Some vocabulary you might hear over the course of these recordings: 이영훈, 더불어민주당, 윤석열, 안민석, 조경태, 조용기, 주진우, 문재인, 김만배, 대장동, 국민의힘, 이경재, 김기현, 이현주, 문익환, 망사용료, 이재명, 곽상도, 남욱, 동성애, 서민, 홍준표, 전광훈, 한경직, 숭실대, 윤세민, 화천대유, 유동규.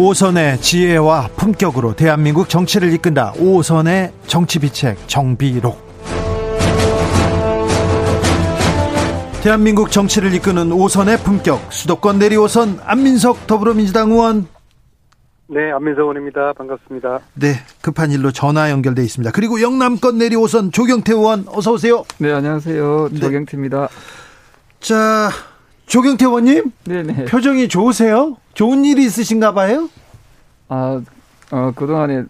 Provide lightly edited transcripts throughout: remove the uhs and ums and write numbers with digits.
오선의 지혜와 품격으로 대한민국 정치를 이끈다. 오선의 정치비책 정비록. 대한민국 정치를 이끄는 오선의 품격, 수도권 내리오선 안민석 더불어민주당 의원. 네, 안민석 의원입니다. 반갑습니다. 네, 급한 일로 전화 연결돼 있습니다. 그리고 영남권 내리오선 조경태 의원, 어서 오세요. 네, 안녕하세요. 조경태입니다. 네. 자, 조경태 의원님, 네네. 표정이 좋으세요? 좋은 일이 있으신가 봐요? 그동안에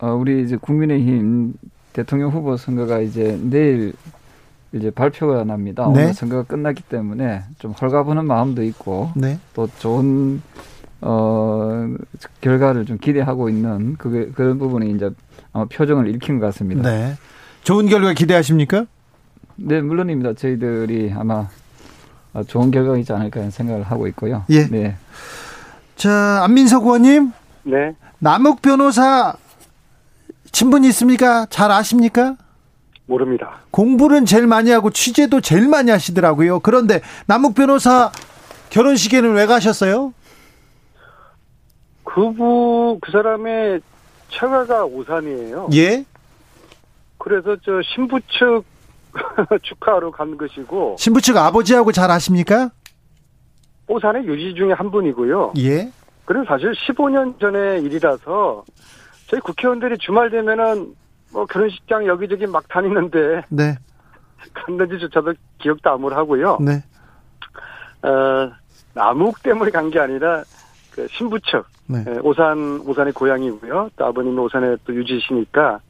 우리 이제 국민의힘 대통령 후보 선거가 이제 내일. 이제 발표가 납니다. 네. 오늘 선거가 끝났기 때문에 좀 홀가보는 마음도 있고 네. 또 좋은 결과를 좀 기대하고 있는 그런 부분이 이제 표정을 읽힌 것 같습니다. 네. 좋은 결과 기대하십니까? 네, 물론입니다. 저희들이 아마 좋은 결과이지 않을까 하는 생각을 하고 있고요. 예. 네. 자, 안민석 의원님. 네. 남욱 변호사 친분 있습니까? 잘 아십니까? 모릅니다. 공부는 제일 많이 하고 취재도 제일 많이 하시더라고요. 그런데 남욱 변호사 결혼식에는 왜 가셨어요? 그 사람의 처가가 오산이에요. 예. 그래서 저 신부 측 축하하러 간 것이고. 신부 측 아버지하고 잘 아십니까? 오산의 유지 중에 한 분이고요. 예. 그리고 사실 15년 전의 일이라서 저희 국회의원들이 주말 되면은 결혼식장 여기저기 막 다니는데 네. 갔는지조차도 기억도 아무하고요. 네. 남욱 때문에 간 게 아니라 그 신부 측 네. 오산의 고향이고요. 또 아버님이 오산에 또 유지시니까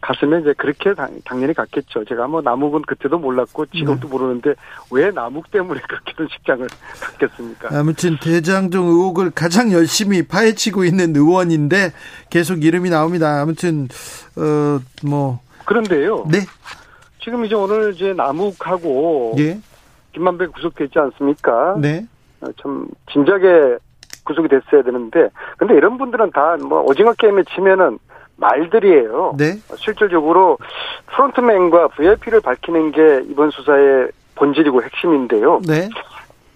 갔으면 이제 그렇게 당연히 갔겠죠. 제가 남욱은 그때도 몰랐고 지금도 네. 모르는데 왜 남욱 때문에 그 결혼식장을 갔겠습니까? 아무튼 대장동 의혹을 가장 열심히 파헤치고 있는 의원인데 계속 이름이 나옵니다. 아무튼 그런데요. 네. 지금 이제 오늘 이제 남욱하고 예. 김만배 구속됐지 않습니까? 네. 참 진작에 구속이 됐어야 되는데 근데 이런 분들은 다 오징어 게임에 치면은. 말들이에요. 네. 실질적으로 프론트맨과 VIP를 밝히는 게 이번 수사의 본질이고 핵심인데요. 네.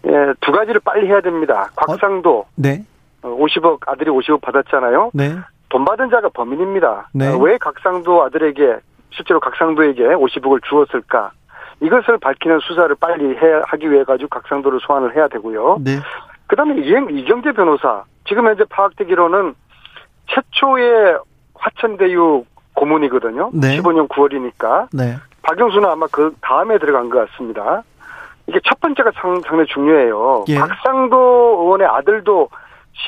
예, 두 가지를 빨리 해야 됩니다. 곽상도 네. 50억 아들이 50억 받았잖아요. 네. 돈 받은 자가 범인입니다. 네. 왜 곽상도 아들에게 실제로 곽상도에게 50억을 주었을까? 이것을 밝히는 수사를 빨리 하기 위해 가지고 곽상도를 소환을 해야 되고요. 네. 그다음에 이경재 변호사 지금 현재 파악되기로는 최초의 화천대유 고문이거든요. 네. 15년 9월이니까. 네. 박영수는 아마 그 다음에 들어간 것 같습니다. 이게 첫 번째가 상당히 중요해요. 예. 곽상도 의원의 아들도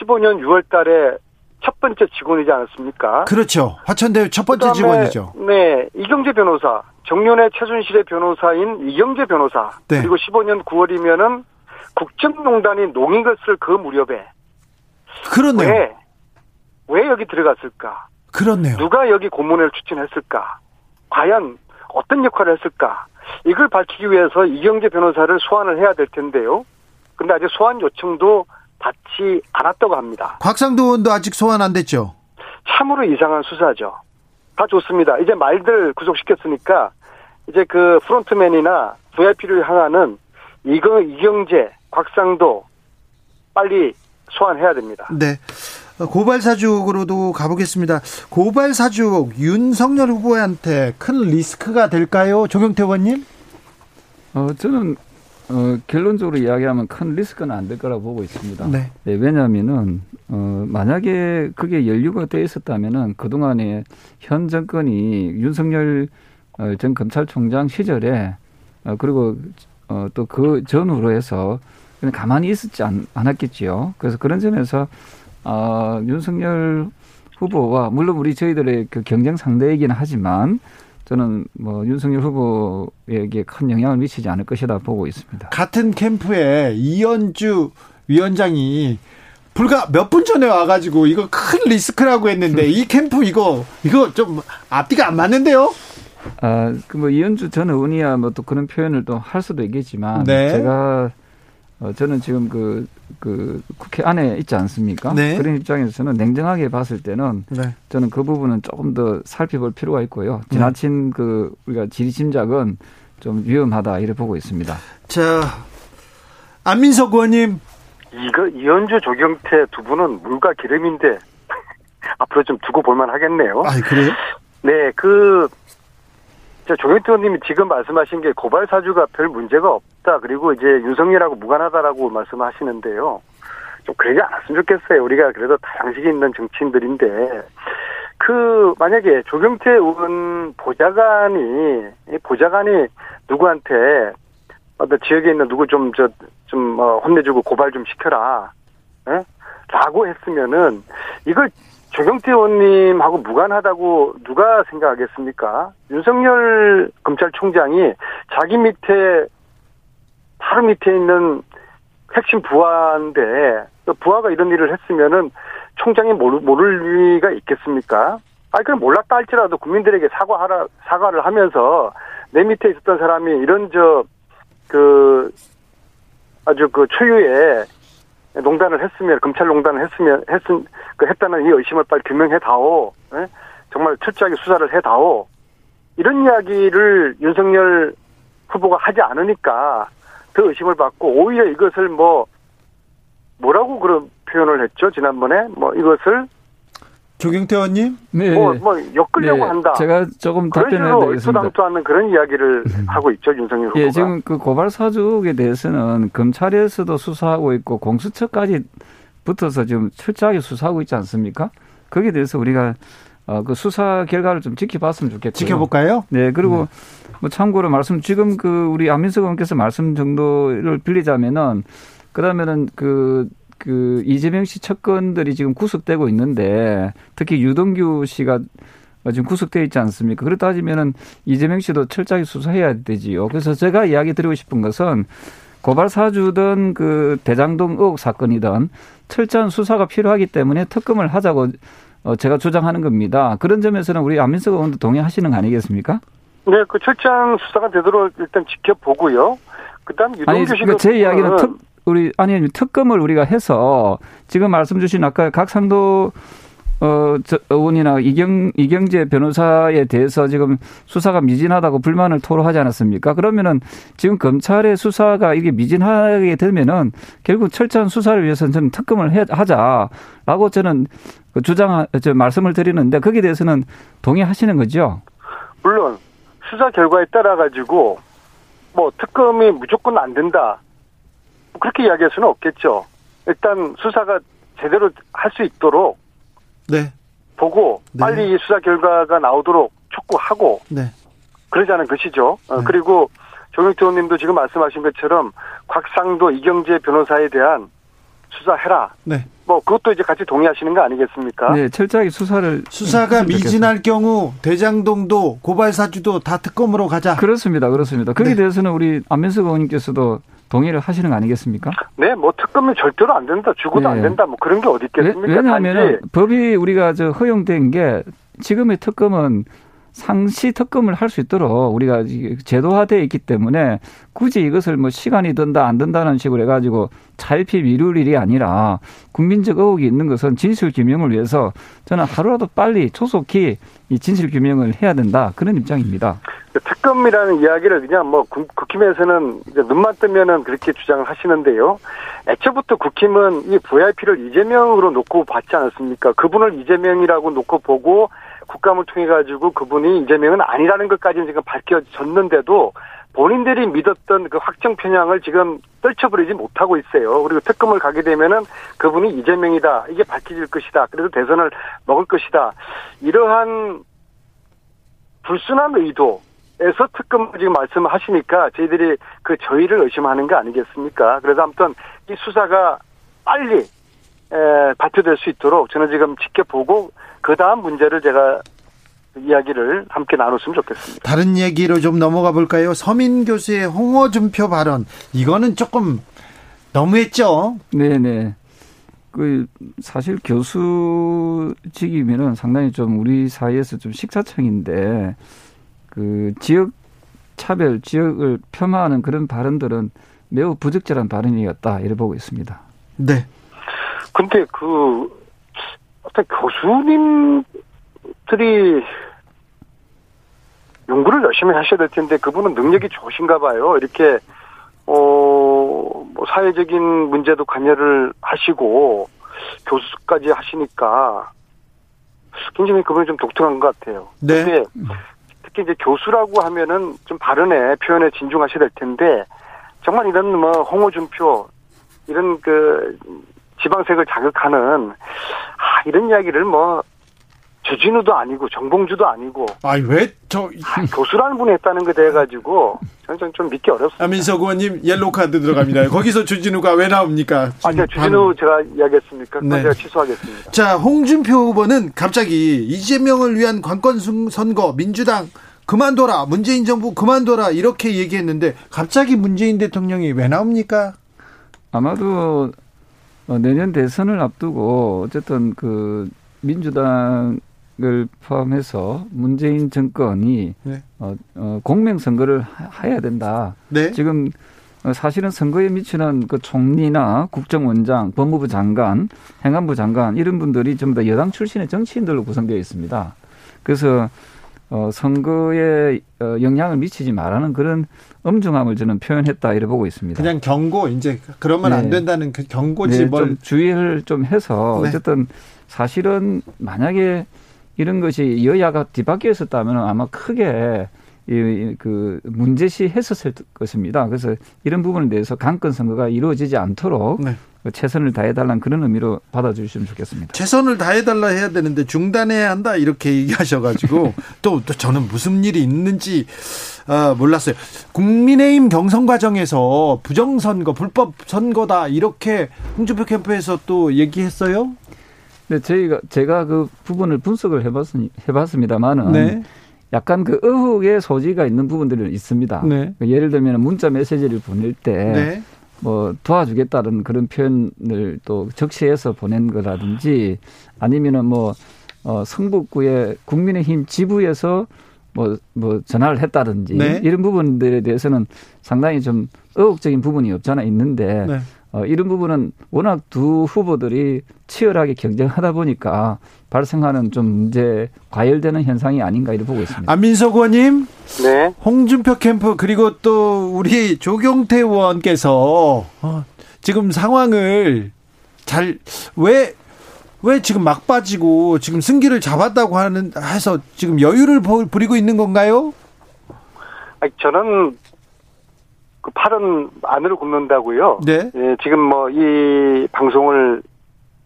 15년 6월 달에 첫 번째 직원이지 않았습니까? 그렇죠. 화천대유 첫 번째 직원이죠. 네. 이경재 변호사. 정년의 최순실의 변호사인 이경재 변호사. 네. 그리고 15년 9월이면은 국정농단이 농인 것을 그 무렵에. 그러네요. 왜 여기 들어갔을까? 그렇네요. 누가 여기 고문을 추천했을까? 과연 어떤 역할을 했을까? 이걸 밝히기 위해서 이경재 변호사를 소환을 해야 될 텐데요. 그런데 아직 소환 요청도 받지 않았다고 합니다. 곽상도 의원도 아직 소환 안 됐죠? 참으로 이상한 수사죠. 다 좋습니다. 이제 말들 구속시켰으니까 이제 그 프론트맨이나 VIP를 향하는 이경재, 곽상도 빨리 소환해야 됩니다. 네. 고발사주옥으로도 가보겠습니다. 고발사주옥 윤석열 후보한테 큰 리스크가 될까요? 조경태 의원님? 저는 결론적으로 이야기하면 큰 리스크는 안 될 거라고 보고 있습니다. 네. 네, 왜냐하면 만약에 그게 연루가 돼 있었다면 그동안에 현 정권이 윤석열 전 검찰총장 시절에 그리고 또 그 전후로 해서 그냥 가만히 있었지 않았겠지요. 그래서 그런 점에서 윤석열 후보와 물론 저희들의 그 경쟁 상대이긴 하지만 저는 뭐 윤석열 후보에게 큰 영향을 미치지 않을 것이다 보고 있습니다. 같은 캠프에 이현주 위원장이 불과 몇 분 전에 와가지고 이거 큰 리스크라고 했는데 이 캠프 이거 좀 앞뒤가 안 맞는데요? 아, 그 뭐 이현주 전 의원이야 뭐 또 그런 표현을 또 할 수도 있겠지만 네. 제가 저는 지금 그 국회 안에 있지 않습니까? 네. 그런 입장에서는 냉정하게 봤을 때는 네. 저는 그 부분은 조금 더 살펴볼 필요가 있고요. 지나친 그 우리가 지리짐작은 좀 위험하다 이렇게 보고 있습니다. 자, 안민석 의원님. 이현주 조경태 두 분은 물과 기름인데 앞으로 좀 두고 볼만 하겠네요. 아, 그래요? 네, 조경태 의원님이 지금 말씀하신 게 고발 사주가 별 문제가 없다. 그리고 이제 윤석열하고 무관하다라고 말씀하시는데요. 좀 그러지 않았으면 좋겠어요. 우리가 그래도 다양식이 있는 정치인들인데. 만약에 조경태 의원 보좌관이 누구한테 지역에 있는 누구 혼내주고 고발 좀 시켜라. 예? 라고 했으면은 이걸 조경태 의원님하고 무관하다고 누가 생각하겠습니까? 윤석열 검찰총장이 자기 밑에 바로 밑에 있는 핵심 부하인데 부하가 이런 일을 했으면은 총장이 모를 리가 있겠습니까? 아니 그럼 몰랐다 할지라도 국민들에게 사과를 하면서 내 밑에 있었던 사람이 이런 아주 그 초유의 농단을 했으면, 검찰농단을 했다는 이 의심을 빨리 규명해다오. 예? 정말 철저하게 수사를 해다오. 이런 이야기를 윤석열 후보가 하지 않으니까 더 의심을 받고, 오히려 이것을 뭐라고 그런 표현을 했죠? 지난번에? 이것을. 조경태 의원님? 네. 엮으려고 한다. 제가 조금 답변해야 되겠습니다. 얼토당토하는 그런 이야기를 하고 있죠, 윤석열 후보가. 예, 지금 그 고발 사주에 대해서는 검찰에서도 수사하고 있고 공수처까지 붙어서 지금 철저하게 수사하고 있지 않습니까? 거기에 대해서 우리가 그 수사 결과를 좀 지켜봤으면 좋겠고요. 지켜볼까요? 네, 그리고 참고로 지금 우리 안민석 의원께서 말씀 정도를 빌리자면은 그다음에는 그 이재명 씨 척건들이 지금 구속되고 있는데 특히 유동규 씨가 지금 구속되어 있지 않습니까? 그렇다 따지면은 이재명 씨도 철저하게 수사해야 되지요. 그래서 제가 이야기 드리고 싶은 것은 고발 사주든 그 대장동 의혹 사건이든 철저한 수사가 필요하기 때문에 특검을 하자고 제가 주장하는 겁니다. 그런 점에서는 우리 안민석 의원도 동의하시는 거 아니겠습니까? 네, 그 철저한 수사가 되도록 일단 지켜보고요. 그다음 유동규 씨도 제 이야기는 특검을 우리가 해서 지금 말씀 주신 아까 곽상도 의원이나 이경재 변호사에 대해서 지금 수사가 미진하다고 불만을 토로하지 않았습니까? 그러면은 지금 검찰의 수사가 이게 미진하게 되면은 결국 철저한 수사를 위해서는 저는 특검을 하자라고 저는 말씀을 드리는데 거기에 대해서는 동의하시는 거죠? 물론 수사 결과에 따라 가지고 특검이 무조건 안 된다. 그렇게 이야기할 수는 없겠죠. 일단 수사가 제대로 할 수 있도록 네. 보고 네. 빨리 이 수사 결과가 나오도록 촉구하고 네. 그러자는 것이죠. 네. 그리고 조경태 의원님도 지금 말씀하신 것처럼 곽상도 이경재 변호사에 대한 수사해라. 네. 그것도 이제 같이 동의하시는 거 아니겠습니까? 네, 철저하게 수사가 미진할 경우 대장동도 고발사주도 다 특검으로 가자. 그렇습니다. 거기에 네. 대해서는 우리 안민석 의원님께서도 동의를 하시는 거 아니겠습니까? 네, 특검은 절대로 안 된다, 죽어도 네. 안 된다, 그런 게 어디 있겠습니까? 왜냐하면 법이 우리가 허용된 게 지금의 특검은 상시 특검을 할 수 있도록 우리가 제도화되어 있기 때문에 굳이 이것을 시간이 든다 안 든다는 식으로 해가지고 차일피 미룰 일이 아니라 국민적 의혹이 있는 것은 진실 규명을 위해서 저는 하루라도 빨리 조속히 이 진실 규명을 해야 된다 그런 입장입니다. 특검이라는 이야기를 그냥 국힘에서는 이제 눈만 뜨면은 그렇게 주장을 하시는데요. 애초부터 국힘은 이 VIP를 이재명으로 놓고 봤지 않았습니까? 그분을 이재명이라고 놓고 보고. 국감을 통해 가지고 그분이 이재명은 아니라는 것까지는 지금 밝혀졌는데도 본인들이 믿었던 그 확정 편향을 지금 떨쳐버리지 못하고 있어요. 그리고 특검을 가게 되면은 그분이 이재명이다. 이게 밝혀질 것이다. 그래서 대선을 먹을 것이다. 이러한 불순한 의도에서 특검을 지금 말씀하시니까 저희들이 저희를 의심하는 거 아니겠습니까? 그래서 아무튼 이 수사가 빨리 발표될 수 있도록 저는 지금 지켜보고 그 다음 문제를 제가 이야기를 함께 나눴으면 좋겠습니다. 다른 얘기로 좀 넘어가 볼까요? 서민 교수의 홍준표 발언, 이거는 조금 너무했죠? 네네. 그 사실 교수직이면은 상당히 좀 우리 사이에서 좀 식사청인데, 그 지역 차별, 지역을 폄하하는 그런 발언들은 매우 부적절한 발언이었다, 이를 보고 있습니다. 네. 근데 그 어떤 교수님들이 연구를 열심히 하셔야 될 텐데 그분은 능력이 좋으신가 봐요. 이렇게 뭐 사회적인 문제도 관여를 하시고 교수까지 하시니까 굉장히 그분이 좀 독특한 것 같아요. 네. 근데 특히 이제 교수라고 하면은 좀 발언에 표현에 진중하셔야 될 텐데 정말 이런 뭐 홍준표 이런 그 지방색을 자극하는 이런 이야기를 뭐 주진우도 아니고 정봉주도 아니고 교수라는 분이 했다는 거 돼가지고 저는 좀 믿기 어렵습니다. 안민석 의원님 옐로 카드 들어갑니다. 거기서 주진우가 왜 나옵니까? 아니요, 주진우 제가 이야기했습니까? 네. 제가 취소하겠습니다. 자, 홍준표 후보는 갑자기 이재명을 위한 관권 선거, 민주당 그만둬라, 문재인 정부 그만둬라 이렇게 얘기했는데 갑자기 문재인 대통령이 왜 나옵니까? 아마도 내년 대선을 앞두고 어쨌든 그 민주당을 포함해서 문재인 정권이 네. 공명선거를 해야 된다. 네. 지금 사실은 선거에 미치는 그 총리나 국정원장, 법무부 장관, 행안부 장관 이런 분들이 전부 다 여당 출신의 정치인들로 구성되어 있습니다. 그래서 선거에 영향을 미치지 말라는 그런 엄중함을 저는 표현했다, 이래 보고 있습니다. 그냥 경고, 이제 그러면 네. 안 된다는 그 경고지. 네, 뭘. 좀 주의를 좀 해서 네. 어쨌든 사실은 만약에 이런 것이 여야가 뒤바뀌어 있었다면 아마 크게 그 문제시했었을 것입니다. 그래서 이런 부분에 대해서 강권 선거가 이루어지지 않도록 네. 최선을 다해달라는 그런 의미로 받아주시면 좋겠습니다. 최선을 다해달라 해야 되는데 중단해야 한다 이렇게 얘기하셔가지고 또 저는 무슨 일이 있는지 몰랐어요. 국민의힘 경선 과정에서 부정선거, 불법 선거다 이렇게 홍준표 캠프에서 또 얘기했어요? 네, 제가 그 부분을 분석을 해봤습니다만은 네. 약간 그 의혹의 소지가 있는 부분들이 있습니다. 네. 예를 들면 문자 메시지를 보낼 때 네. 뭐 도와주겠다는 그런 표현을 또 적시해서 보낸 거라든지 아니면은 뭐 성북구의 국민의힘 지부에서 뭐 전화를 했다든지 네. 이런 부분들에 대해서는 상당히 좀 의혹적인 부분이 없잖아 있는데 네. 이런 부분은 워낙 두 후보들이 치열하게 경쟁하다 보니까 발생하는 좀 문제 과열되는 현상이 아닌가 이렇게 보고 있습니다. 안민석 의원님, 네. 홍준표 캠프 그리고 또 우리 조경태 의원께서 지금 상황을 잘 왜 지금 막 빠지고 지금 승기를 잡았다고 해서 지금 여유를 부리고 있는 건가요? 아니, 저는 그 팔은 안으로 굽는다고요. 네. 예, 지금 뭐 이 방송을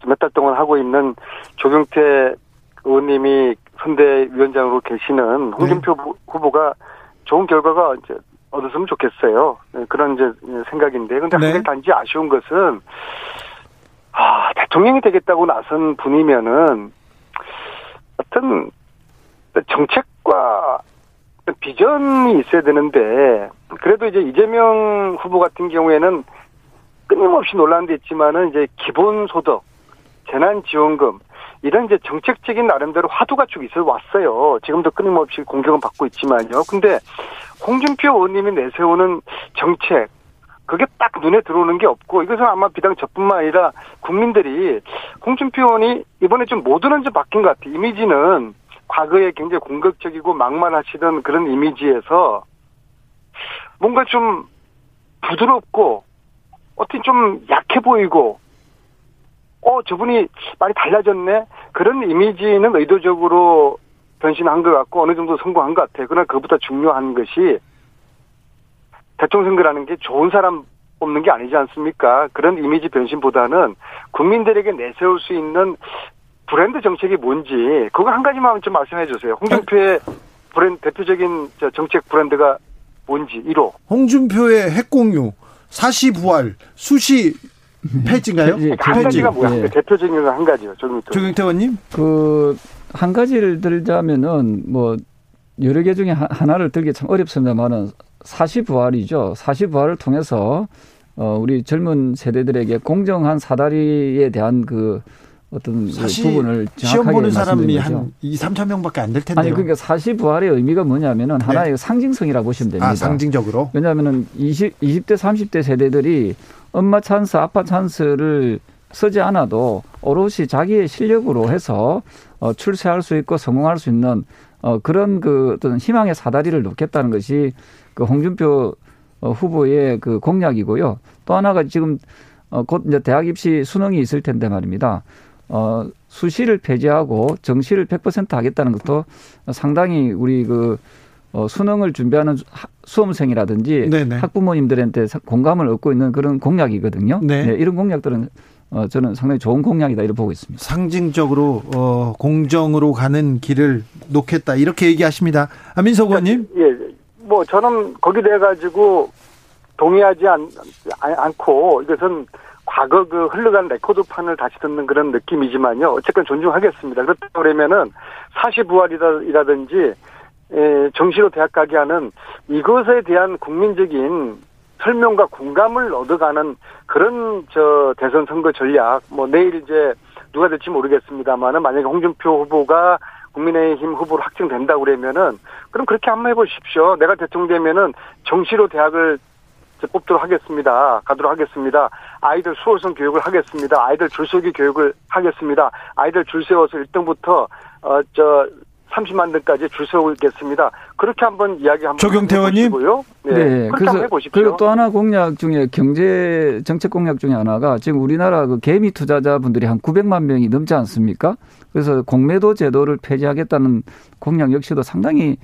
몇 달 동안 하고 있는 조경태 의원님이 선대위원장으로 계시는 홍준표 네. 후보가 좋은 결과가 이제 얻었으면 좋겠어요. 예, 그런 이제 생각인데, 근데 네. 단지 아쉬운 것은 대통령이 되겠다고 나선 분이면은 어떤 정책과 비전이 있어야 되는데, 그래도 이제 이재명 후보 같은 경우에는 끊임없이 논란도 있지만은 이제 기본소득, 재난지원금, 이런 이제 정책적인 나름대로 화두가 쭉 있어 왔어요. 지금도 끊임없이 공격은 받고 있지만요. 근데 홍준표 의원님이 내세우는 정책, 그게 딱 눈에 들어오는 게 없고, 이것은 아마 비단 저뿐만 아니라 국민들이 홍준표 의원이 이번에 좀 모드는 좀 바뀐 것 같아요. 이미지는 과거에 굉장히 공격적이고 막말하시던 그런 이미지에서 뭔가 좀 부드럽고 어떻게 좀 약해 보이고 저분이 많이 달라졌네 그런 이미지는 의도적으로 변신한 것 같고 어느 정도 성공한 것 같아요. 그러나 그보다 중요한 것이 대통령 선거라는 게 좋은 사람 뽑는 게 아니지 않습니까? 그런 이미지 변신보다는 국민들에게 내세울 수 있는 브랜드 정책이 뭔지 그거 한 가지만 좀 말씀해 주세요. 홍준표의 대표적인 정책 브랜드가 뭔지 1호. 홍준표의 핵공유, 사시부활, 수시 폐지인가요? 한 가지가 뭐야? 네. 대표적인 한 가지요. 조경태 의원님. 그 한 가지를 들자면은 뭐 여러 개 중에 하나를 들기 참 어렵습니다만은 사시부활이죠. 사시부활을 통해서 우리 젊은 세대들에게 공정한 사다리에 대한 그 어떤 부분을 정확하게 시험 보는 사람이 한 2, 3천 명밖에 안 될 텐데요. 아니 그러니까 사시부활의 의미가 뭐냐면은 하나의 네. 상징성이라고 보시면 됩니다. 아, 상징적으로. 왜냐하면은 20대, 30대 세대들이 엄마 찬스, 아빠 찬스를 쓰지 않아도 오롯이 자기의 실력으로 해서 출세할 수 있고 성공할 수 있는 그런 그 어떤 희망의 사다리를 놓겠다는 것이 그 홍준표 후보의 그 공약이고요. 또 하나가 지금 곧 이제 대학 입시 수능이 있을 텐데 말입니다. 수시를 폐지하고 정시를 100% 하겠다는 것도 상당히 우리 그 수능을 준비하는 수험생이라든지 네네. 학부모님들한테 공감을 얻고 있는 그런 공약이거든요. 네. 네, 이런 공약들은 저는 상당히 좋은 공약이다 이렇게 보고 있습니다. 상징적으로 공정으로 가는 길을 놓겠다 이렇게 얘기하십니다. 안민석 의원님. 예, 뭐 저는 거기에 대해 가지고 동의하지 않고 이것은 과거 그 흘러간 레코드판을 다시 듣는 그런 느낌이지만요. 어쨌건 존중하겠습니다. 그렇다고 그러면은 사시부활이라든지 정시로 대학 가게 하는 이것에 대한 국민적인 설명과 공감을 얻어가는 그런 저 대선 선거 전략, 뭐 내일 이제 누가 될지 모르겠습니다만은 만약에 홍준표 후보가 국민의힘 후보로 확정된다 그러면은 그럼 그렇게 한번 해보십시오. 내가 대통령 되면은 정시로 대학을 뽑도록 하겠습니다. 가도록 하겠습니다. 아이들 수월성 교육을 하겠습니다. 아이들 줄서기 교육을 하겠습니다. 아이들 줄 세워서 1등부터 30만 등까지 줄 세우겠습니다. 그렇게 한번 이야기 한번 조경태 의원님. 네. 네. 그래서 해보십시오. 그리고 또 하나 공약 중에 경제 정책 공약 중에 하나가 지금 우리나라 그 개미 투자자분들이 한 900만 명이 넘지 않습니까? 그래서 공매도 제도를 폐지하겠다는 공약 역시도 상당히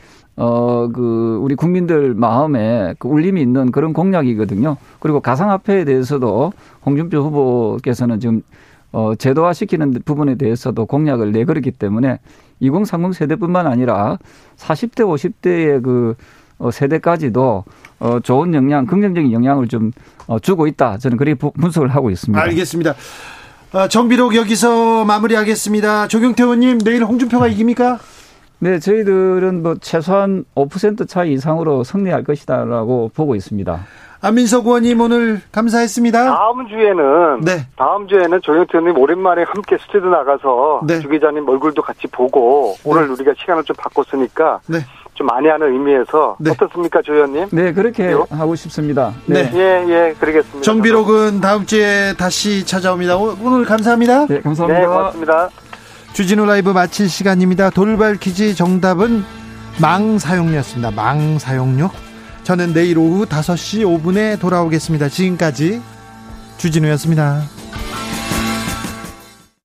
그 우리 국민들 마음에 그 울림이 있는 그런 공약이거든요. 그리고 가상화폐에 대해서도 홍준표 후보께서는 지금 제도화시키는 부분에 대해서도 공약을 내걸었기 때문에 2030 세대뿐만 아니라 40대, 50대의 그 세대까지도 좋은 영향, 긍정적인 영향을 좀 주고 있다. 저는 그렇게 분석을 하고 있습니다. 알겠습니다. 정비록 여기서 마무리하겠습니다. 조경태 의원님, 내일 홍준표가 이깁니까? 네, 저희들은 뭐 최소한 5% 차이 이상으로 승리할 것이다라고 보고 있습니다. 안민석 의원님 오늘 감사했습니다. 다음 주에는 조경태 의원님 오랜만에 함께 스튜디오 나가서 네. 주 기자님 얼굴도 같이 보고 네. 오늘 우리가 시간을 좀 바꿨으니까 네. 좀 만회하는 의미에서 네. 어떻습니까, 조 의원님? 네, 그렇게 요? 하고 싶습니다. 네, 예, 예, 그러겠습니다. 정비록은 다음 주에 다시 찾아옵니다. 오늘 감사합니다. 네, 감사합니다. 네, 고맙습니다. 주진우 라이브 마칠 시간입니다. 돌발 퀴즈 정답은 망사용료였습니다. 망사용료. 저는 내일 오후 5시 5분에 돌아오겠습니다. 지금까지 주진우였습니다.